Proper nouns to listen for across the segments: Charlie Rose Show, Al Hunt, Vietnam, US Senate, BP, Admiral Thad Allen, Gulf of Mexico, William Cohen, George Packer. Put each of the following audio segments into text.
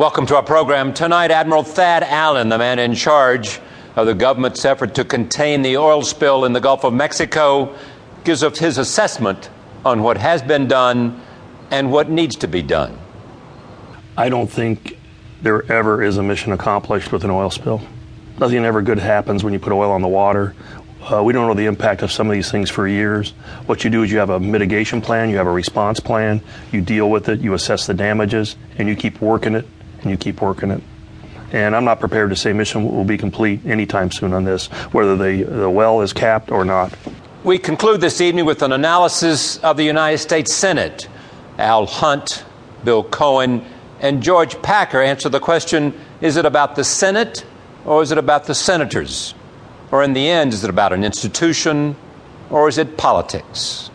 Welcome to our program. Tonight, Admiral Thad Allen, the man in charge of the government's effort to contain the oil spill in the Gulf of Mexico, gives us his assessment on what has been done and what needs to be done. I don't think there ever is a mission accomplished with an oil spill. Nothing ever good happens when you put oil on the water. We don't know the impact of some of these things for years. What you do is you have a mitigation plan, you have a response plan, you deal with it, you assess the damages, and you keep working it, and you keep working it. And I'm not prepared to say mission will be complete anytime soon on this, whether the well is capped or not. We conclude this evening with an analysis of the United States Senate. Al Hunt, Bill Cohen, and George Packer answer the question, is it about the Senate or is it about the senators? Or in the end, is it about an institution or is it politics?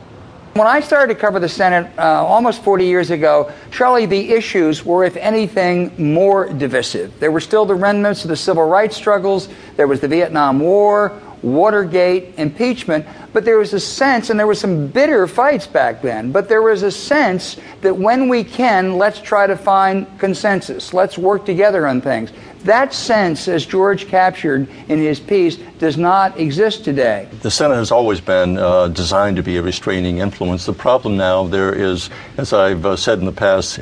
When I started to cover the Senate almost 40 years ago, Charlie, the issues were, if anything, more divisive. There were still the remnants of the civil rights struggles. There was the Vietnam War, Watergate, impeachment. But there was a sense, and there were some bitter fights back then, but there was a sense that when we can, let's try to find consensus. Let's work together on things. That sense, as George captured in his piece, does not exist today. The Senate has always been designed to be a restraining influence. The problem now there is, as I've said in the past,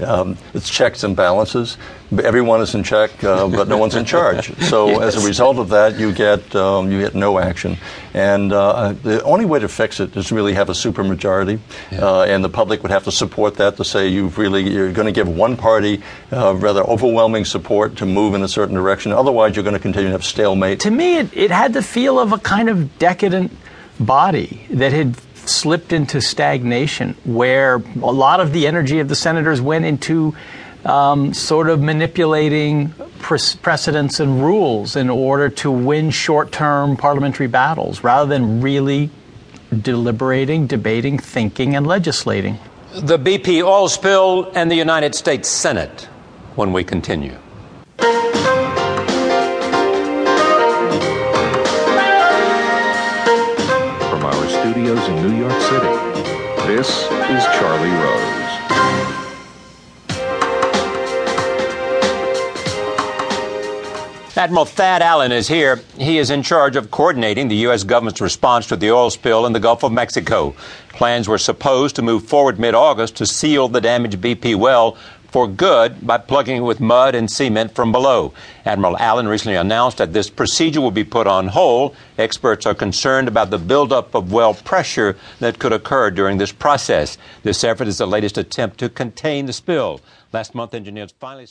it's checks and balances. Everyone is in check, but no one's in charge. So yes. As a result of that, you get no action. And the only way to fix it is to really have a supermajority, and the public would have to support that to say you're going to give one party rather overwhelming support to move in a certain direction. Otherwise, you're going to continue to have stalemate. To me, it had the feel of a kind of decadent body that had slipped into stagnation, where a lot of the energy of the senators went into sort of manipulating precedents and rules in order to win short-term parliamentary battles, rather than really deliberating, debating, thinking, and legislating. The BP oil spill and the United States Senate when we continue. From our studios in New York City, this is Charlie Rose. Admiral Thad Allen is here. He is in charge of coordinating the U.S. government's response to the oil spill in the Gulf of Mexico. Plans were supposed to move forward mid-August to seal the damaged BP well for good by plugging it with mud and cement from below. Admiral Allen recently announced that this procedure will be put on hold. Experts are concerned about the buildup of well pressure that could occur during this process. This effort is the latest attempt to contain the spill. Last month, engineers finally...